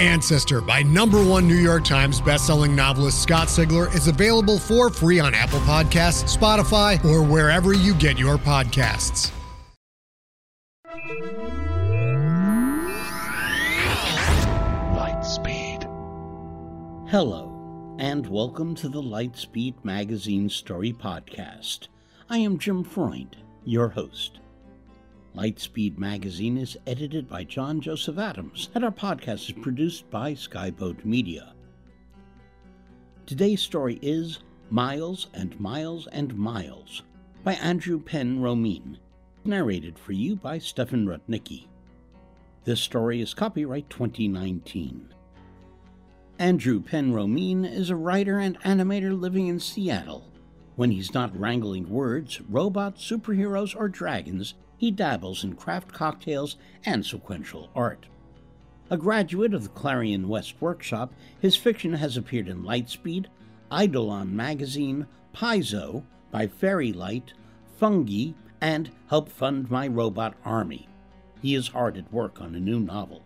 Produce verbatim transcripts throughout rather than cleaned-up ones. Ancestor by number one New York Times bestselling novelist Scott Sigler is available for free on Apple Podcasts, Spotify, or wherever you get your podcasts. Lightspeed. Hello, and welcome to the Lightspeed Magazine Story Podcast. I am Jim Freund, your host. Lightspeed Magazine is edited by John Joseph Adams, and our podcast is produced by Skyboat Media. Today's story is Miles and Miles and Miles by Andrew Penn Romine, narrated for you by Stefan Rudnicki. This story is copyright twenty nineteen. Andrew Penn Romine is a writer and animator living in Seattle. When he's not wrangling words, robots, superheroes, or dragons, he dabbles in craft cocktails and sequential art. A graduate of the Clarion West Workshop, his fiction has appeared in Lightspeed, Eidolon Magazine, Paizo, By Fairy Light, Fungi, and Help Fund My Robot Army. He is hard at work on a new novel.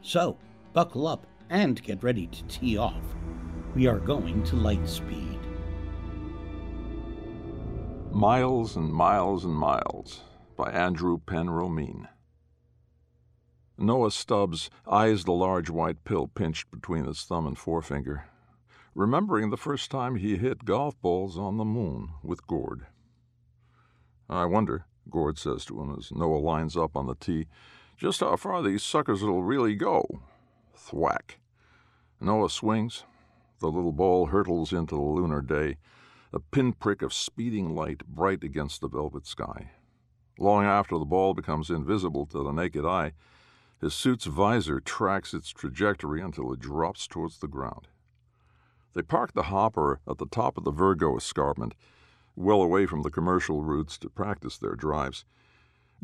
So, buckle up and get ready to tee off. We are going to Lightspeed. Miles and Miles and Miles by Andrew Penn Romine. Noah Stubbs eyes the large white pill pinched between his thumb and forefinger, remembering the first time he hit golf balls on the moon with Gord. "I wonder," Gord says to him as Noah lines up on the tee, "just how far these suckers will really go." Thwack. Noah swings. The little ball hurtles into the lunar day, a pinprick of speeding light bright against the velvet sky. Long after the ball becomes invisible to the naked eye, his suit's visor tracks its trajectory until it drops towards the ground. They park the hopper at the top of the Virgo Escarpment, well away from the commercial routes, to practice their drives.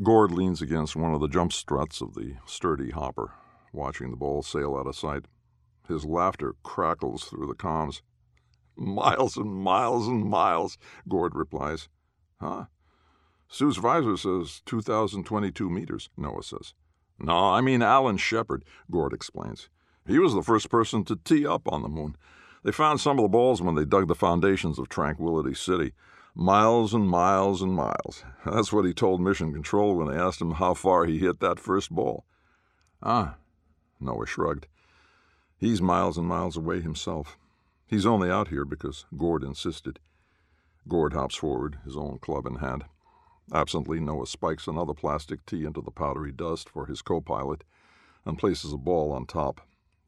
Gord leans against one of the jump struts of the sturdy hopper, watching the ball sail out of sight. His laughter crackles through the comms. "Miles and miles and miles," Gord replies. "Huh?" "Sue's visor says two thousand twenty-two meters," Noah says. "No, I mean Alan Shepard," Gord explains. "He was the first person to tee up on the moon. They found some of the balls when they dug the foundations of Tranquility City. Miles and miles and miles. That's what he told Mission Control when they asked him how far he hit that first ball." "Ah," Noah shrugged. He's miles and miles away himself. He's only out here because Gord insisted. Gord hops forward, his own club in hand. Absently, Noah spikes another plastic tee into the powdery dust for his co-pilot and places a ball on top.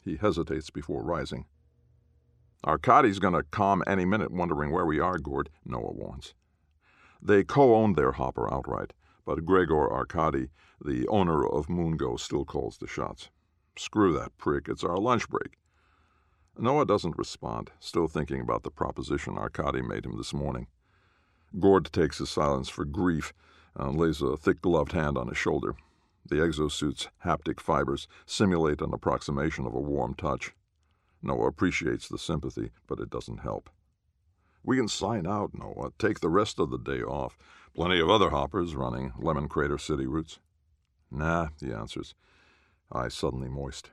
He hesitates before rising. "Arkady's going to come any minute wondering where we are, Gord," Noah warns. They co-owned their hopper outright, but Gregor Arkady, the owner of Moongo, still calls the shots. "Screw that prick, it's our lunch break." Noah doesn't respond, still thinking about the proposition Arkady made him this morning. Gord takes his silence for grief and lays a thick gloved hand on his shoulder. The exosuit's haptic fibers simulate an approximation of a warm touch. Noah appreciates the sympathy, but it doesn't help. "We can sign out, Noah. Take the rest of the day off. Plenty of other hoppers running Lemon Crater City routes." "Nah," he answers, eyes suddenly moist.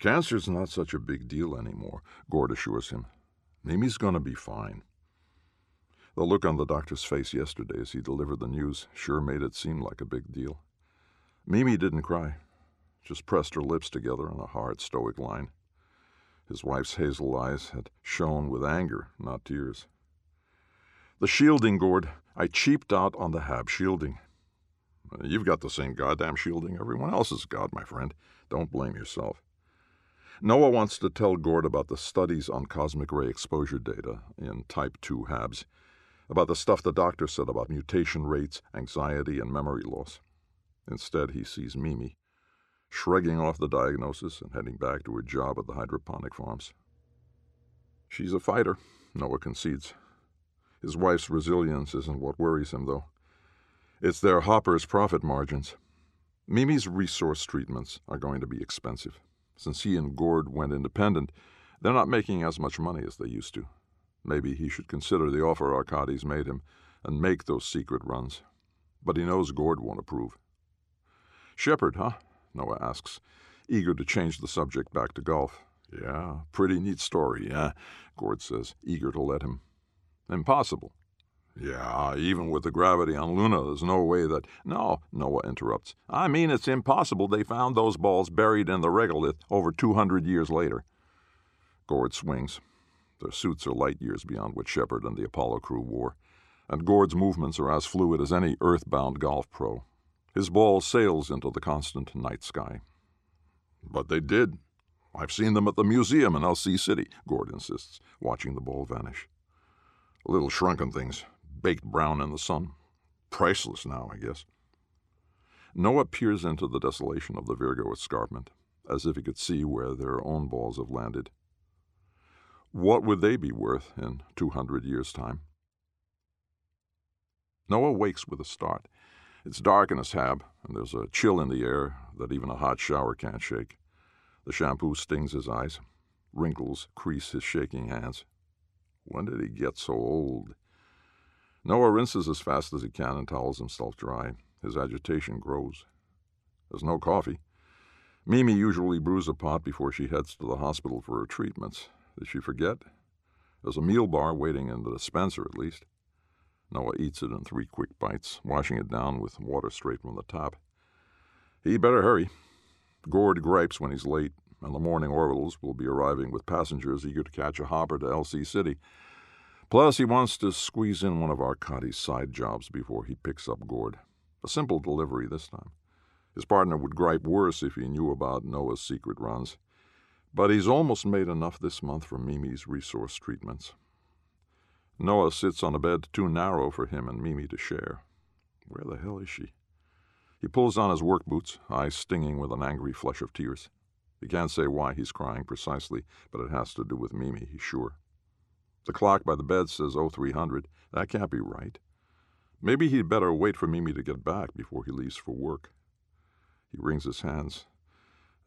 "Cancer's not such a big deal anymore," Gord assures him. "Mimi's going to be fine." The look on the doctor's face yesterday as he delivered the news sure made it seem like a big deal. Mimi didn't cry, just pressed her lips together in a hard, stoic line. His wife's hazel eyes had shone with anger, not tears. "The shielding, Gord. I cheaped out on the Hab shielding." "You've got the same goddamn shielding everyone else has got, my friend. Don't blame yourself." Noah wants to tell Gord about the studies on cosmic ray exposure data in type two Habs, about the stuff the doctor said about mutation rates, anxiety, and memory loss. Instead, he sees Mimi, shrugging off the diagnosis and heading back to her job at the hydroponic farms. "She's a fighter," Noah concedes. His wife's resilience isn't what worries him, though. It's their hopper's profit margins. Mimi's resource treatments are going to be expensive. Since he and Gord went independent, they're not making as much money as they used to. Maybe he should consider the offer Arkady's made him and make those secret runs. But he knows Gord won't approve. Shepard, huh? Noah asks, eager to change the subject back to golf. Yeah, pretty neat story, yeah, Gord says, eager to let him. Impossible. Yeah, even with the gravity on Luna, there's no way that... No, Noah interrupts. I mean, it's impossible they found those balls buried in the regolith over two hundred years later. Gord swings. Their suits are light years beyond what Shepard and the Apollo crew wore, and Gord's movements are as fluid as any earthbound golf pro. His ball sails into the constant night sky. But they did. I've seen them at the museum in L C City, Gord insists, watching the ball vanish. Little shrunken things, baked brown in the sun. Priceless now, I guess. Noah peers into the desolation of the Virgo Escarpment, as if he could see where their own balls have landed. What would they be worth in two hundred years' time? Noah wakes with a start. It's dark in his hab, and there's a chill in the air that even a hot shower can't shake. The shampoo stings his eyes. Wrinkles crease his shaking hands. When did he get so old? Noah rinses as fast as he can and towels himself dry. His agitation grows. There's no coffee. Mimi usually brews a pot before she heads to the hospital for her treatments. Did she forget? There's a meal bar waiting in the dispenser, at least. Noah eats it in three quick bites, washing it down with water straight from the top. He better hurry. Gord gripes when he's late, and the morning orbitals will be arriving with passengers eager to catch a hopper to L C City. Plus, he wants to squeeze in one of Arkady's side jobs before he picks up Gord. A simple delivery this time. His partner would gripe worse if he knew about Noah's secret runs. But he's almost made enough this month from Mimi's resource treatments. Noah sits on a bed too narrow for him and Mimi to share. Where the hell is she? He pulls on his work boots, eyes stinging with an angry flush of tears. He can't say why he's crying precisely, but it has to do with Mimi, he's sure. The clock by the bed says oh three hundred. That can't be right. Maybe he'd better wait for Mimi to get back before he leaves for work. He wrings his hands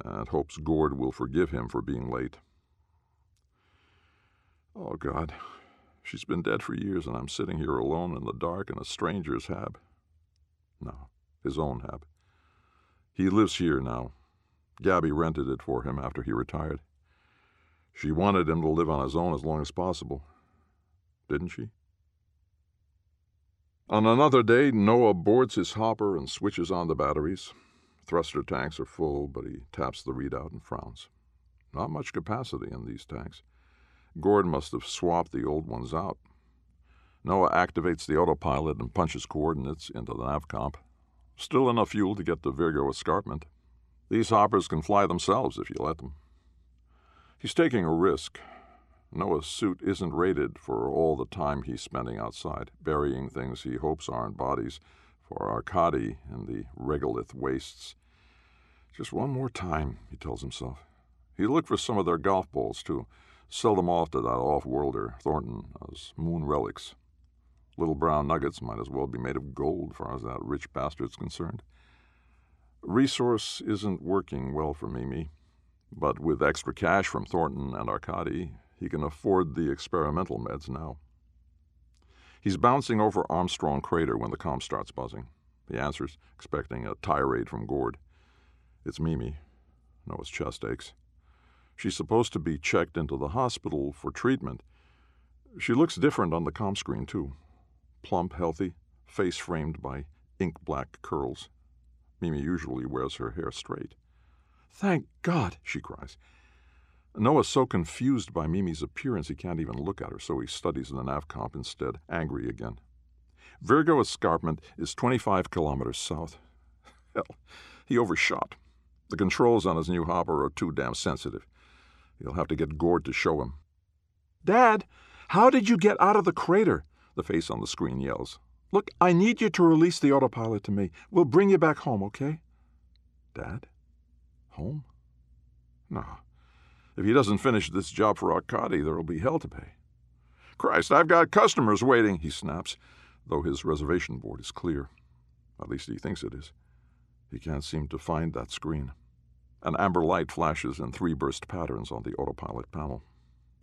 and hopes Gord will forgive him for being late. Oh, God. She's been dead for years, and I'm sitting here alone in the dark in a stranger's hab. No. His own hab. He lives here now. Gabby rented it for him after he retired. She wanted him to live on his own as long as possible. Didn't she? On another day, Noah boards his hopper and switches on the batteries. Thruster tanks are full, but he taps the readout and frowns. Not much capacity in these tanks. Gord must have swapped the old ones out. Noah activates the autopilot and punches coordinates into the nav comp. Still enough fuel to get to Virgo Escarpment. These hoppers can fly themselves if you let them. He's taking a risk. Noah's suit isn't rated for all the time he's spending outside, burying things he hopes aren't bodies for Arkady in the regolith wastes. Just one more time, he tells himself. He looked for some of their golf balls, too. Sell them off to that off-worlder, Thornton, as moon relics. Little brown nuggets might as well be made of gold, far as that rich bastard's concerned. Resource isn't working well for Mimi, but with extra cash from Thornton and Arkady, he can afford the experimental meds now. He's bouncing over Armstrong Crater when the comm starts buzzing. He answers, expecting a tirade from Gord. It's Mimi. Noah's chest aches. She's supposed to be checked into the hospital for treatment. She looks different on the comm screen, too. Plump, healthy, face framed by ink-black curls. Mimi usually wears her hair straight. "Thank God!" she cries. Noah's so confused by Mimi's appearance he can't even look at her, so he studies the navcomp instead, angry again. Virgo Escarpment is twenty-five kilometers south. Hell, he overshot. The controls on his new hopper are too damn sensitive. He'll have to get Gord to show him. "Dad, how did you get out of the crater?" the face on the screen yells. "Look, I need you to release the autopilot to me. We'll bring you back home, okay?" Dad? Home? No. If he doesn't finish this job for Arkady, there'll be hell to pay. "Christ, I've got customers waiting," he snaps, though his reservation board is clear. At least he thinks it is. He can't seem to find that screen. An amber light flashes in three burst patterns on the autopilot panel.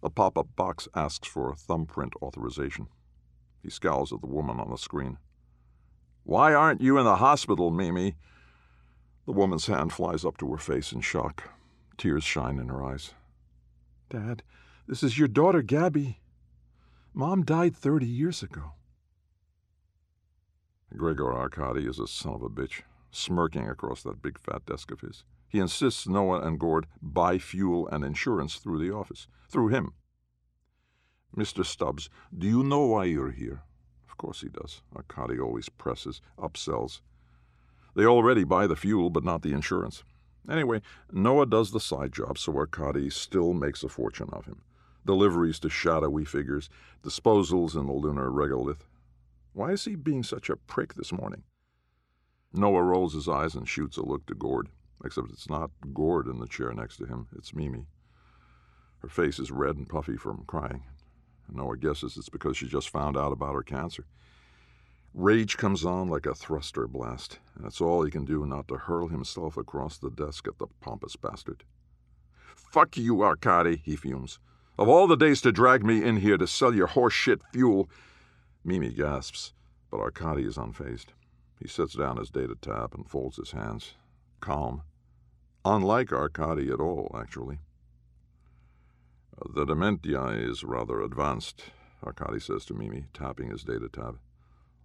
A pop-up box asks for thumbprint authorization. He scowls at the woman on the screen. "Why aren't you in the hospital, Mimi?" The woman's hand flies up to her face in shock. Tears shine in her eyes. "Dad, this is your daughter, Gabby. Mom died thirty years ago." Gregor Arkady is a son of a bitch, smirking across that big fat desk of his. He insists Noah and Gord buy fuel and insurance through the office, through him. "Mister Stubbs, do you know why you're here?" Of course he does. Arkady always presses, upsells. They already buy the fuel, but not the insurance. Anyway, Noah does the side job, so Arkady still makes a fortune of him. Deliveries to shadowy figures, disposals in the lunar regolith. Why is he being such a prick this morning? Noah rolls his eyes and shoots a look to Gord, except it's not Gord in the chair next to him, it's Mimi. Her face is red and puffy from crying. Noah guesses it's because she just found out about her cancer. Rage comes on like a thruster blast, and it's all he can do not to hurl himself across the desk at the pompous bastard. "Fuck you, Arkady," he fumes. "Of all the days to drag me in here to sell your horse shit fuel..." Mimi gasps, but Arkady is unfazed. He sets down his data tab and folds his hands. Calm. Unlike Arkady at all, actually. "The dementia is rather advanced," Arkady says to Mimi, tapping his data tab.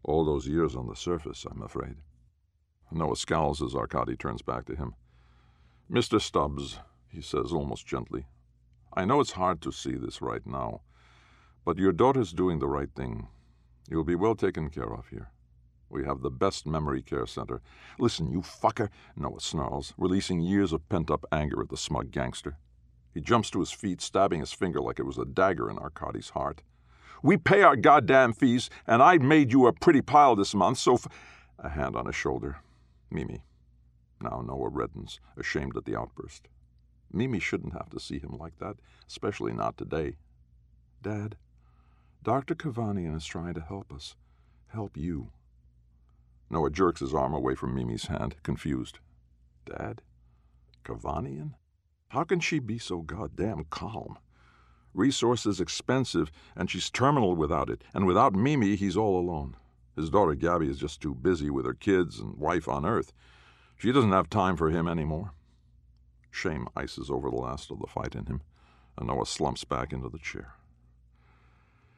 "All those years on the surface, I'm afraid." Noah scowls as Arkady turns back to him. "Mister Stubbs," he says almost gently, "I know it's hard to see this right now, but your daughter's doing the right thing. You'll be well taken care of here. We have the best memory care center." "Listen, you fucker," Noah snarls, releasing years of pent-up anger at the smug gangster. He jumps to his feet, stabbing his finger like it was a dagger in Arkady's heart. "We pay our goddamn fees, and I made you a pretty pile this month, so f—" A hand on his shoulder. "Mimi." Now Noah reddens, ashamed at the outburst. Mimi shouldn't have to see him like that, especially not today. "Dad, Doctor Kavanian is trying to help us. Help you." Noah jerks his arm away from Mimi's hand, confused. "Dad? Kavanian? How can she be so goddamn calm? Resource is expensive, and she's terminal without it, and without Mimi, he's all alone. His daughter Gabby is just too busy with her kids and wife on Earth. She doesn't have time for him anymore." Shame ices over the last of the fight in him, and Noah slumps back into the chair.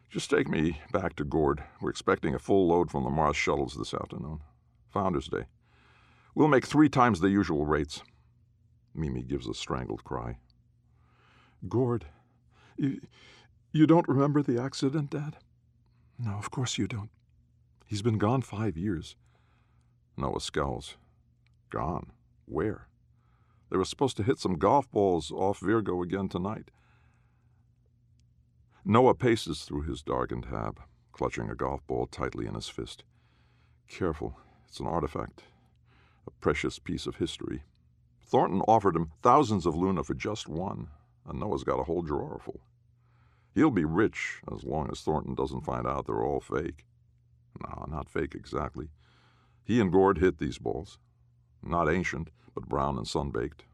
"Just take me back to Gord. We're expecting a full load from the Mars shuttles this afternoon. Founders Day. We'll make three times the usual rates." Mimi gives a strangled cry. "Gord, you, you don't remember the accident, Dad?" "No, of course you don't. He's been gone five years. Noah scowls. "Gone? Where?" "They were supposed to hit some golf balls off Virgo again tonight." Noah paces through his darkened hab, clutching a golf ball tightly in his fist. Careful, it's an artifact, a precious piece of history. Thornton offered him thousands of luna for just one, and Noah's got a whole drawerful. He'll be rich as long as Thornton doesn't find out they're all fake. No, not fake exactly. He and Gord hit these balls. Not ancient, but brown and sun-baked.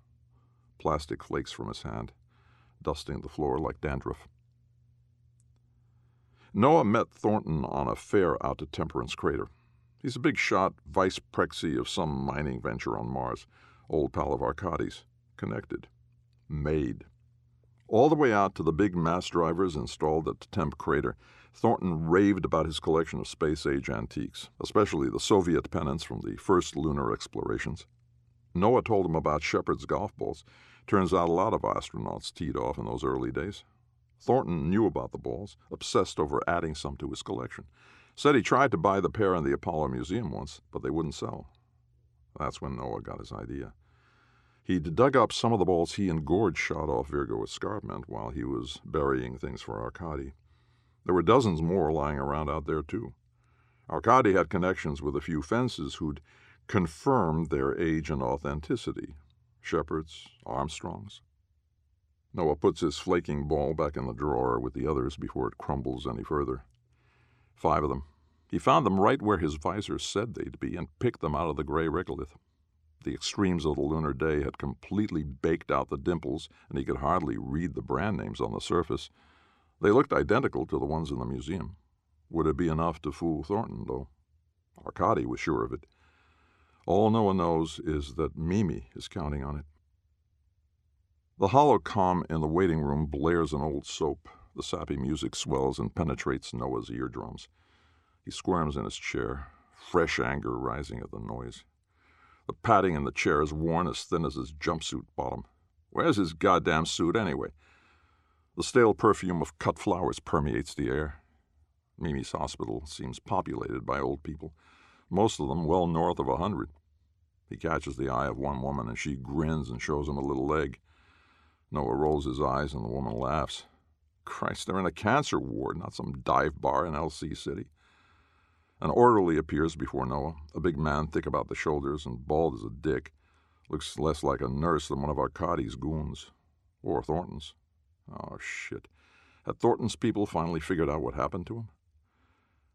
Plastic flakes from his hand, dusting the floor like dandruff. Noah met Thornton on a fare out to Temperance Crater. He's a big shot, vice prexy of some mining venture on Mars, old pal of Arkady's, connected, made. All the way out to the big mass drivers installed at Temp Crater, Thornton raved about his collection of space-age antiques, especially the Soviet pennants from the first lunar explorations. Noah told him about Shepard's golf balls. Turns out a lot of astronauts teed off in those early days. Thornton knew about the balls, obsessed over adding some to his collection. Said he tried to buy the pair in the Apollo Museum once, but they wouldn't sell. That's when Noah got his idea. He'd dug up some of the balls he and Gord shot off Virgo Escarpment while he was burying things for Arkady. There were dozens more lying around out there, too. Arkady had connections with a few fences who'd confirmed their age and authenticity. Shepard's, Armstrong's. Noah puts his flaking ball back in the drawer with the others before it crumbles any further. Five of them. He found them right where his visor said they'd be and picked them out of the gray regolith. The extremes of the lunar day had completely baked out the dimples, and he could hardly read the brand names on the surface. They looked identical to the ones in the museum. Would it be enough to fool Thornton, though? Arkady was sure of it. All Noah knows is that Mimi is counting on it. The hollow calm in the waiting room blares an old soap. The sappy music swells and penetrates Noah's eardrums. He squirms in his chair, fresh anger rising at the noise. The padding in the chair is worn as thin as his jumpsuit bottom. Where's his goddamn suit, anyway? The stale perfume of cut flowers permeates the air. Mimi's hospital seems populated by old people, most of them well north of a hundred. He catches the eye of one woman, and she grins and shows him a little leg. Noah rolls his eyes, and the woman laughs. Christ, they're in a cancer ward, not some dive bar in L C City. An orderly appears before Noah, a big man thick about the shoulders and bald as a dick. Looks less like a nurse than one of Arkady's goons. Or Thornton's. Oh, shit. Had Thornton's people finally figured out what happened to him?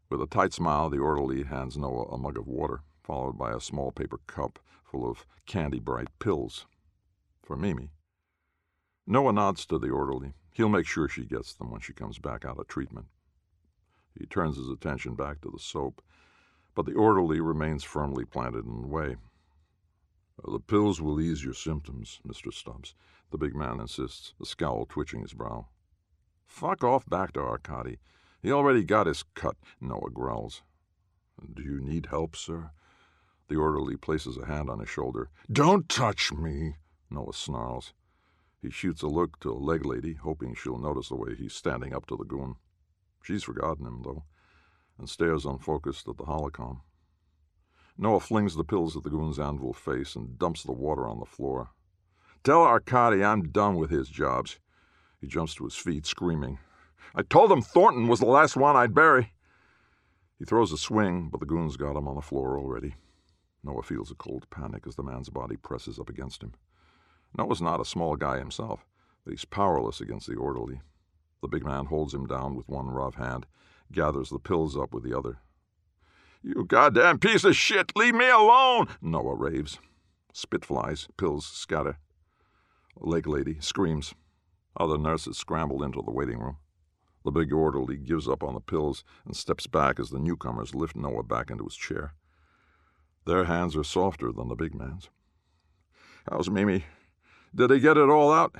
With a tight smile, the orderly hands Noah a mug of water, followed by a small paper cup full of candy-bright pills. For Mimi. Noah nods to the orderly. He'll make sure she gets them when she comes back out of treatment. He turns his attention back to the soap, but the orderly remains firmly planted in the way. The pills will ease your symptoms, Mister Stubbs, the big man insists, the scowl twitching his brow. Fuck off back to Arkady. He already got his cut, Noah growls. Do you need help, sir? The orderly places a hand on his shoulder. Don't touch me, Noah snarls. He shoots a look to a leg lady, hoping she'll notice the way he's standing up to the goon. She's forgotten him, though, and stares unfocused at the holocom. Noah flings the pills at the goon's anvil face and dumps the water on the floor. Tell Arkady I'm done with his jobs. He jumps to his feet, screaming. I told him Thornton was the last one I'd bury. He throws a swing, but the goon's got him on the floor already. Noah feels a cold panic as the man's body presses up against him. Noah's not a small guy himself, but he's powerless against the orderly. The big man holds him down with one rough hand, gathers the pills up with the other. You goddamn piece of shit! Leave me alone! Noah raves. Spit flies, pills scatter. A leg lady screams. Other nurses scramble into the waiting room. The big orderly gives up on the pills and steps back as the newcomers lift Noah back into his chair. Their hands are softer than the big man's. How's Mimi? Did he get it all out?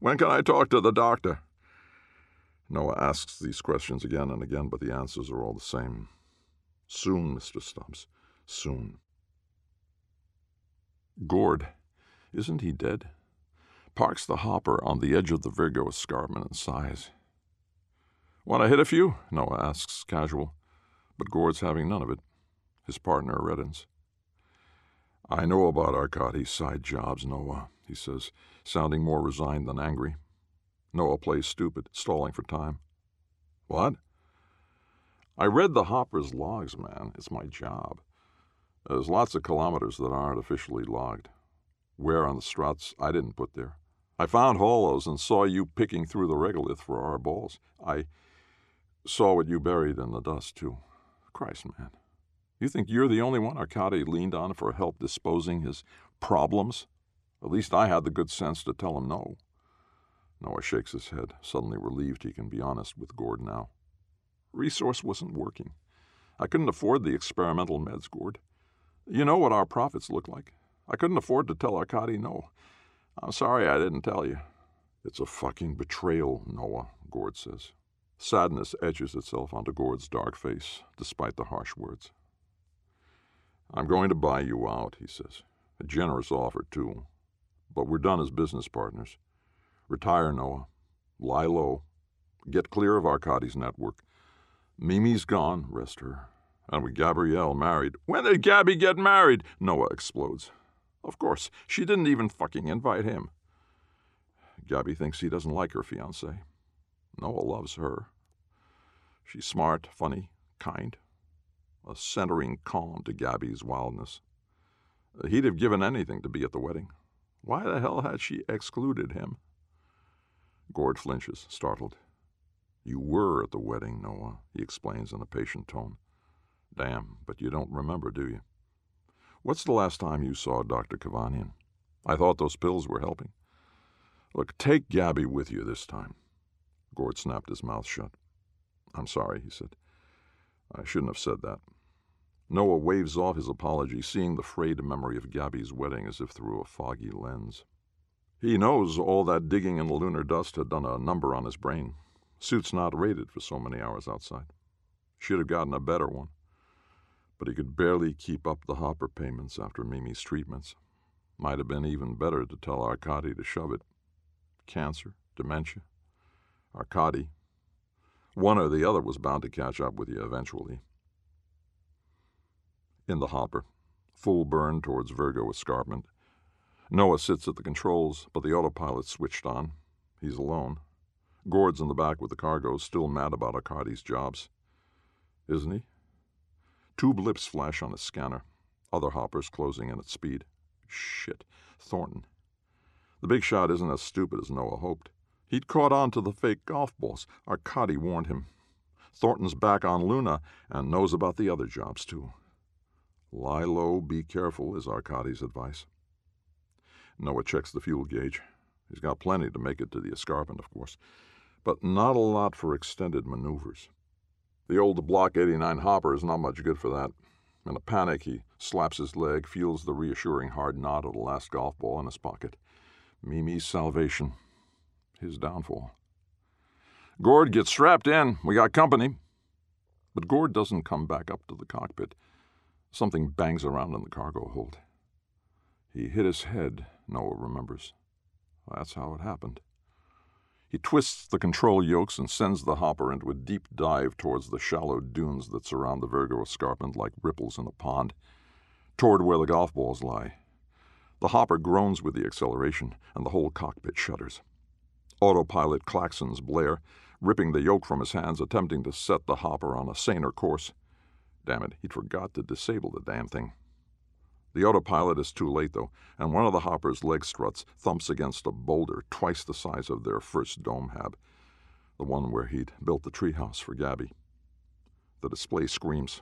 When can I talk to the doctor? Noah asks these questions again and again, but the answers are all the same. Soon, Mister Stubbs, soon. Gord, isn't he dead? Parks the hopper on the edge of the Virgo Escarpment and sighs. Want to hit a few? Noah asks, casual. But Gord's having none of it. His partner reddens. I know about Arkady's side jobs, Noah, he says, sounding more resigned than angry. Noah plays stupid, stalling for time. What? I read the hopper's logs, man. It's my job. There's lots of kilometers that aren't officially logged. Where on the struts, I didn't put there. I found hollows and saw you picking through the regolith for our balls. I saw what you buried in the dust, too. Christ, man. You think you're the only one Arkady leaned on for help disposing his problems? At least I had the good sense to tell him no. Noah shakes his head, suddenly relieved he can be honest with Gord now. Resource wasn't working. I couldn't afford the experimental meds, Gord. You know what our profits look like. I couldn't afford to tell Arkady no. I'm sorry I didn't tell you. It's a fucking betrayal, Noah, Gord says. Sadness etches itself onto Gord's dark face, despite the harsh words. I'm going to buy you out, he says. A generous offer, too. But we're done as business partners. Retire, Noah. Lie low. Get clear of Arkady's network. Mimi's gone, rest her. And with Gabrielle married. When did Gabby get married? Noah explodes. Of course, she didn't even fucking invite him. Gabby thinks he doesn't like her fiancé. Noah loves her. She's smart, funny, kind. A centering calm to Gabby's wildness. He'd have given anything to be at the wedding. Why the hell had she excluded him? Gord flinches, startled. "You were at the wedding, Noah," he explains in a patient tone. "Damn, but you don't remember, do you? What's the last time you saw Doctor Kavanian? I thought those pills were helping. Look, take Gabby with you this time." Gord snapped his mouth shut. "I'm sorry," he said. "I shouldn't have said that." Noah waves off his apology, seeing the frayed memory of Gabby's wedding as if through a foggy lens. He knows all that digging in the lunar dust had done a number on his brain. Suit's not rated for so many hours outside. Should have gotten a better one. But he could barely keep up the hopper payments after Mimi's treatments. Might have been even better to tell Arkady to shove it. Cancer, dementia, Arkady. One or the other was bound to catch up with you eventually. In the hopper, full burn towards Virgo Escarpment. Noah sits at the controls, but the autopilot's switched on. He's alone. Gord's in the back with the cargo, still mad about Arkady's jobs. Isn't he? Two blips flash on his scanner. Other hoppers closing in at speed. Shit. Thornton. The big shot isn't as stupid as Noah hoped. He'd caught on to the fake golf balls. Arkady warned him. Thornton's back on Luna and knows about the other jobs, too. Lie low, be careful, is Arkady's advice. Noah checks the fuel gauge. He's got plenty to make it to the escarpment, of course, but not a lot for extended maneuvers. The old Block eighty-nine hopper is not much good for that. In a panic, he slaps his leg, feels the reassuring hard knot of the last golf ball in his pocket. Mimi's salvation. His downfall. Gord, gets strapped in. We got company. But Gord doesn't come back up to the cockpit. Something bangs around in the cargo hold. He hit his head, Noah remembers. That's how it happened. He twists the control yokes and sends the hopper into a deep dive towards the shallow dunes that surround the Virgo Escarpment like ripples in a pond, toward where the golf balls lie. The hopper groans with the acceleration, and the whole cockpit shudders. Autopilot claxons blare, ripping the yoke from his hands, attempting to set the hopper on a saner course. Damn it, he'd forgot to disable the damn thing. The autopilot is too late, though, and one of the hopper's leg struts thumps against a boulder twice the size of their first dome hab, the one where he'd built the treehouse for Gabby. The display screams.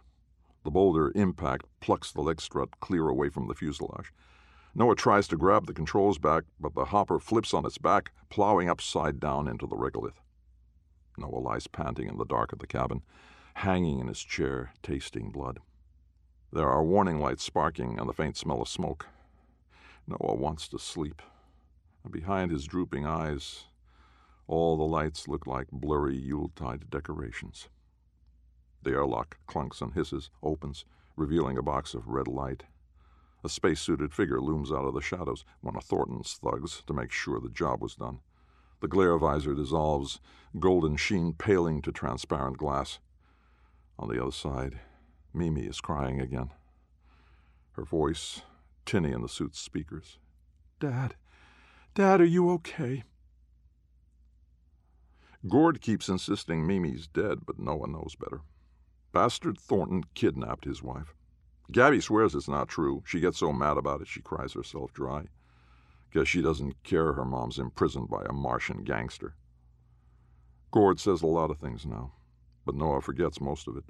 The boulder impact plucks the leg strut clear away from the fuselage. Noah tries to grab the controls back, but the hopper flips on its back, plowing upside down into the regolith. Noah lies panting in the dark of the cabin, hanging in his chair, tasting blood. There are warning lights sparking and the faint smell of smoke. Noah wants to sleep. And behind his drooping eyes, all the lights look like blurry Yuletide decorations. The airlock clunks and hisses, opens, revealing a box of red light. A space-suited figure looms out of the shadows, one of Thornton's thugs, to make sure the job was done. The glare visor dissolves, golden sheen paling to transparent glass. On the other side, Mimi is crying again. Her voice, tinny in the suit's speakers. "Dad, Dad, are you okay?" Gord keeps insisting Mimi's dead, but Noah knows better. Bastard Thornton kidnapped his wife. Gabby swears it's not true. She gets so mad about it she cries herself dry. Guess she doesn't care her mom's imprisoned by a Martian gangster. Gord says a lot of things now, but Noah forgets most of it.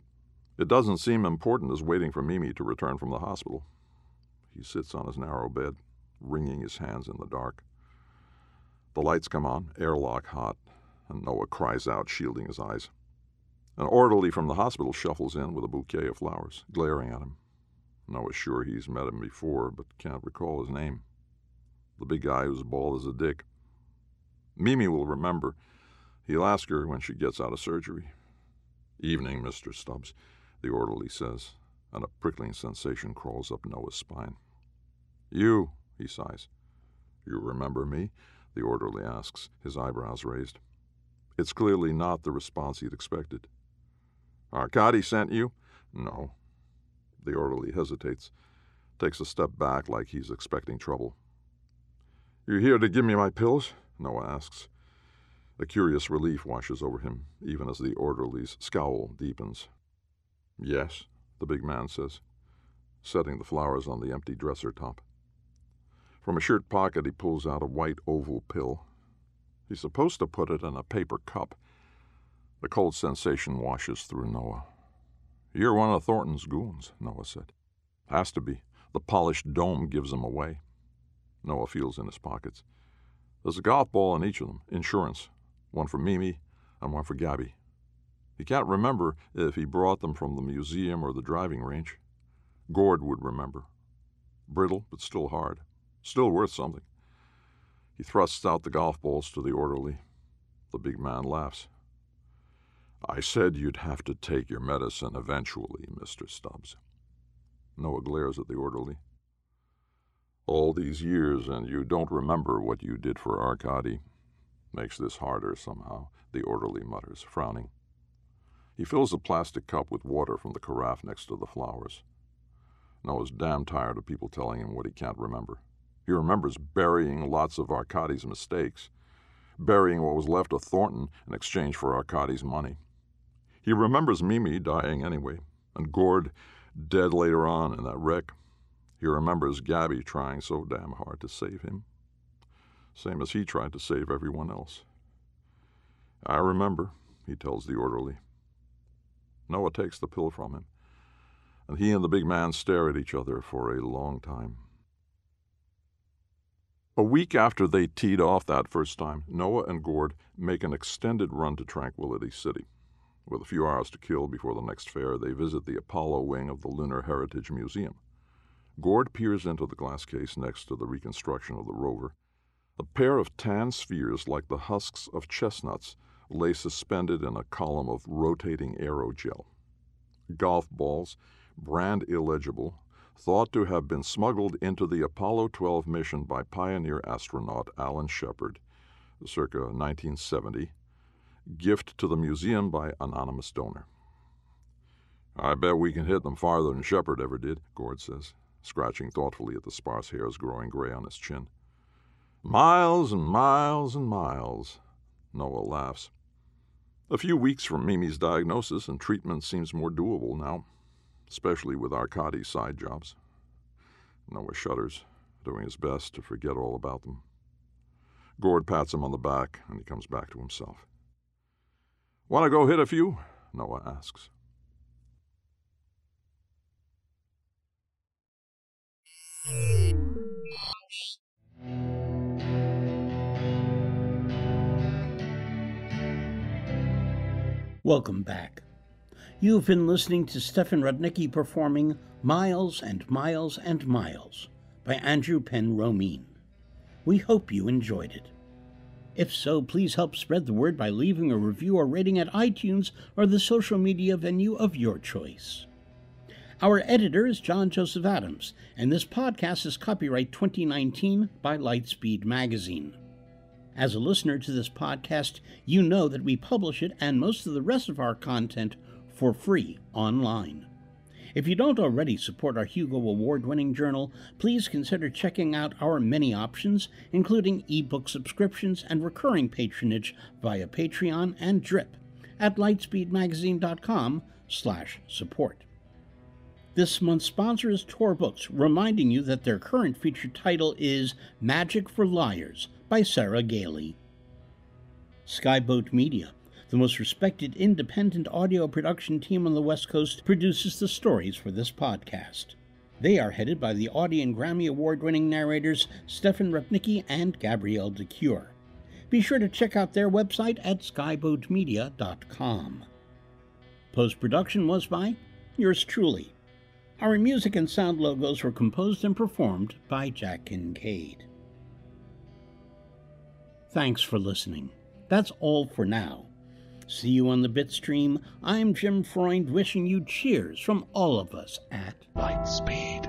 It doesn't seem important as waiting for Mimi to return from the hospital. He sits on his narrow bed, wringing his hands in the dark. The lights come on, airlock hot, and Noah cries out, shielding his eyes. An orderly from the hospital shuffles in with a bouquet of flowers, glaring at him. Noah's sure he's met him before, but can't recall his name. The big guy who's bald as a dick. Mimi will remember. He'll ask her when she gets out of surgery. "Evening, Mister Stubbs," the orderly says, and a prickling sensation crawls up Noah's spine. "You," he sighs. "You remember me?" the orderly asks, his eyebrows raised. It's clearly not the response he'd expected. "Arkady sent you?" "No." The orderly hesitates, takes a step back like he's expecting trouble. "You here to give me my pills?" Noah asks. A curious relief washes over him, even as the orderly's scowl deepens. "Yes," the big man says, setting the flowers on the empty dresser top. From a shirt pocket he pulls out a white oval pill. He's supposed to put it in a paper cup. The cold sensation washes through Noah. "You're one of Thornton's goons," Noah said. "Has to be. The polished dome gives them away." Noah feels in his pockets. "There's a golf ball in each of them, insurance. One for Mimi and one for Gabby. He can't remember if he brought them from the museum or the driving range. Gord would remember. Brittle, but still hard. Still worth something." He thrusts out the golf balls to the orderly. The big man laughs. "I said you'd have to take your medicine eventually, Mister Stubbs." Noah glares at the orderly. "All these years and you don't remember what you did for Arkady. Makes this harder somehow," the orderly mutters, frowning. He fills the plastic cup with water from the carafe next to the flowers. Noah's damn tired of people telling him what he can't remember. He remembers burying lots of Arkady's mistakes, burying what was left of Thornton in exchange for Arkady's money. He remembers Mimi dying anyway, and Gord dead later on in that wreck. He remembers Gabby trying so damn hard to save him, same as he tried to save everyone else. "I remember," he tells the orderly. Noah takes the pill from him, and he and the big man stare at each other for a long time. A week after they teed off that first time, Noah and Gord make an extended run to Tranquility City. With a few hours to kill before the next fair, they visit the Apollo wing of the Lunar Heritage Museum. Gord peers into the glass case next to the reconstruction of the rover. A pair of tan spheres like the husks of chestnuts lay suspended in a column of rotating aerogel. Golf balls, brand illegible, thought to have been smuggled into the Apollo twelve mission by pioneer astronaut Alan Shepard, circa nineteen seventy, gift to the museum by anonymous donor. "I bet we can hit them farther than Shepard ever did," Gord says, scratching thoughtfully at the sparse hairs growing gray on his chin. "Miles and miles and miles," Noah laughs. A few weeks from Mimi's diagnosis and treatment seems more doable now, especially with Arkady's side jobs. Noah shudders, doing his best to forget all about them. Gord pats him on the back, and he comes back to himself. "Want to go hit a few?" Noah asks. Welcome back. You've been listening to Stefan Rudnicki performing Miles and Miles and Miles by Andrew Penn Romine. We hope you enjoyed it. If so, please help spread the word by leaving a review or rating at iTunes or the social media venue of your choice. Our editor is John Joseph Adams, and this podcast is copyright twenty nineteen by Lightspeed Magazine. As a listener to this podcast, you know that we publish it and most of the rest of our content for free online. If you don't already support our Hugo Award-winning journal, please consider checking out our many options, including ebook subscriptions and recurring patronage via Patreon and Drip at lightspeed magazine dot com slash support. This month's sponsor is Tor Books, reminding you that their current feature title is Magic for Liars by Sarah Gailey. Skyboat Media, the most respected independent audio production team on the West Coast, produces the stories for this podcast. They are headed by the Audie and Grammy Award-winning narrators Stefan Rudnicki and Gabrielle DeCure. Be sure to check out their website at skyboat media dot com. Post-production was by yours truly. Our music and sound logos were composed and performed by Jack Kincaid. Thanks for listening. That's all for now. See you on the Bitstream. I'm Jim Freund, wishing you cheers from all of us at Lightspeed.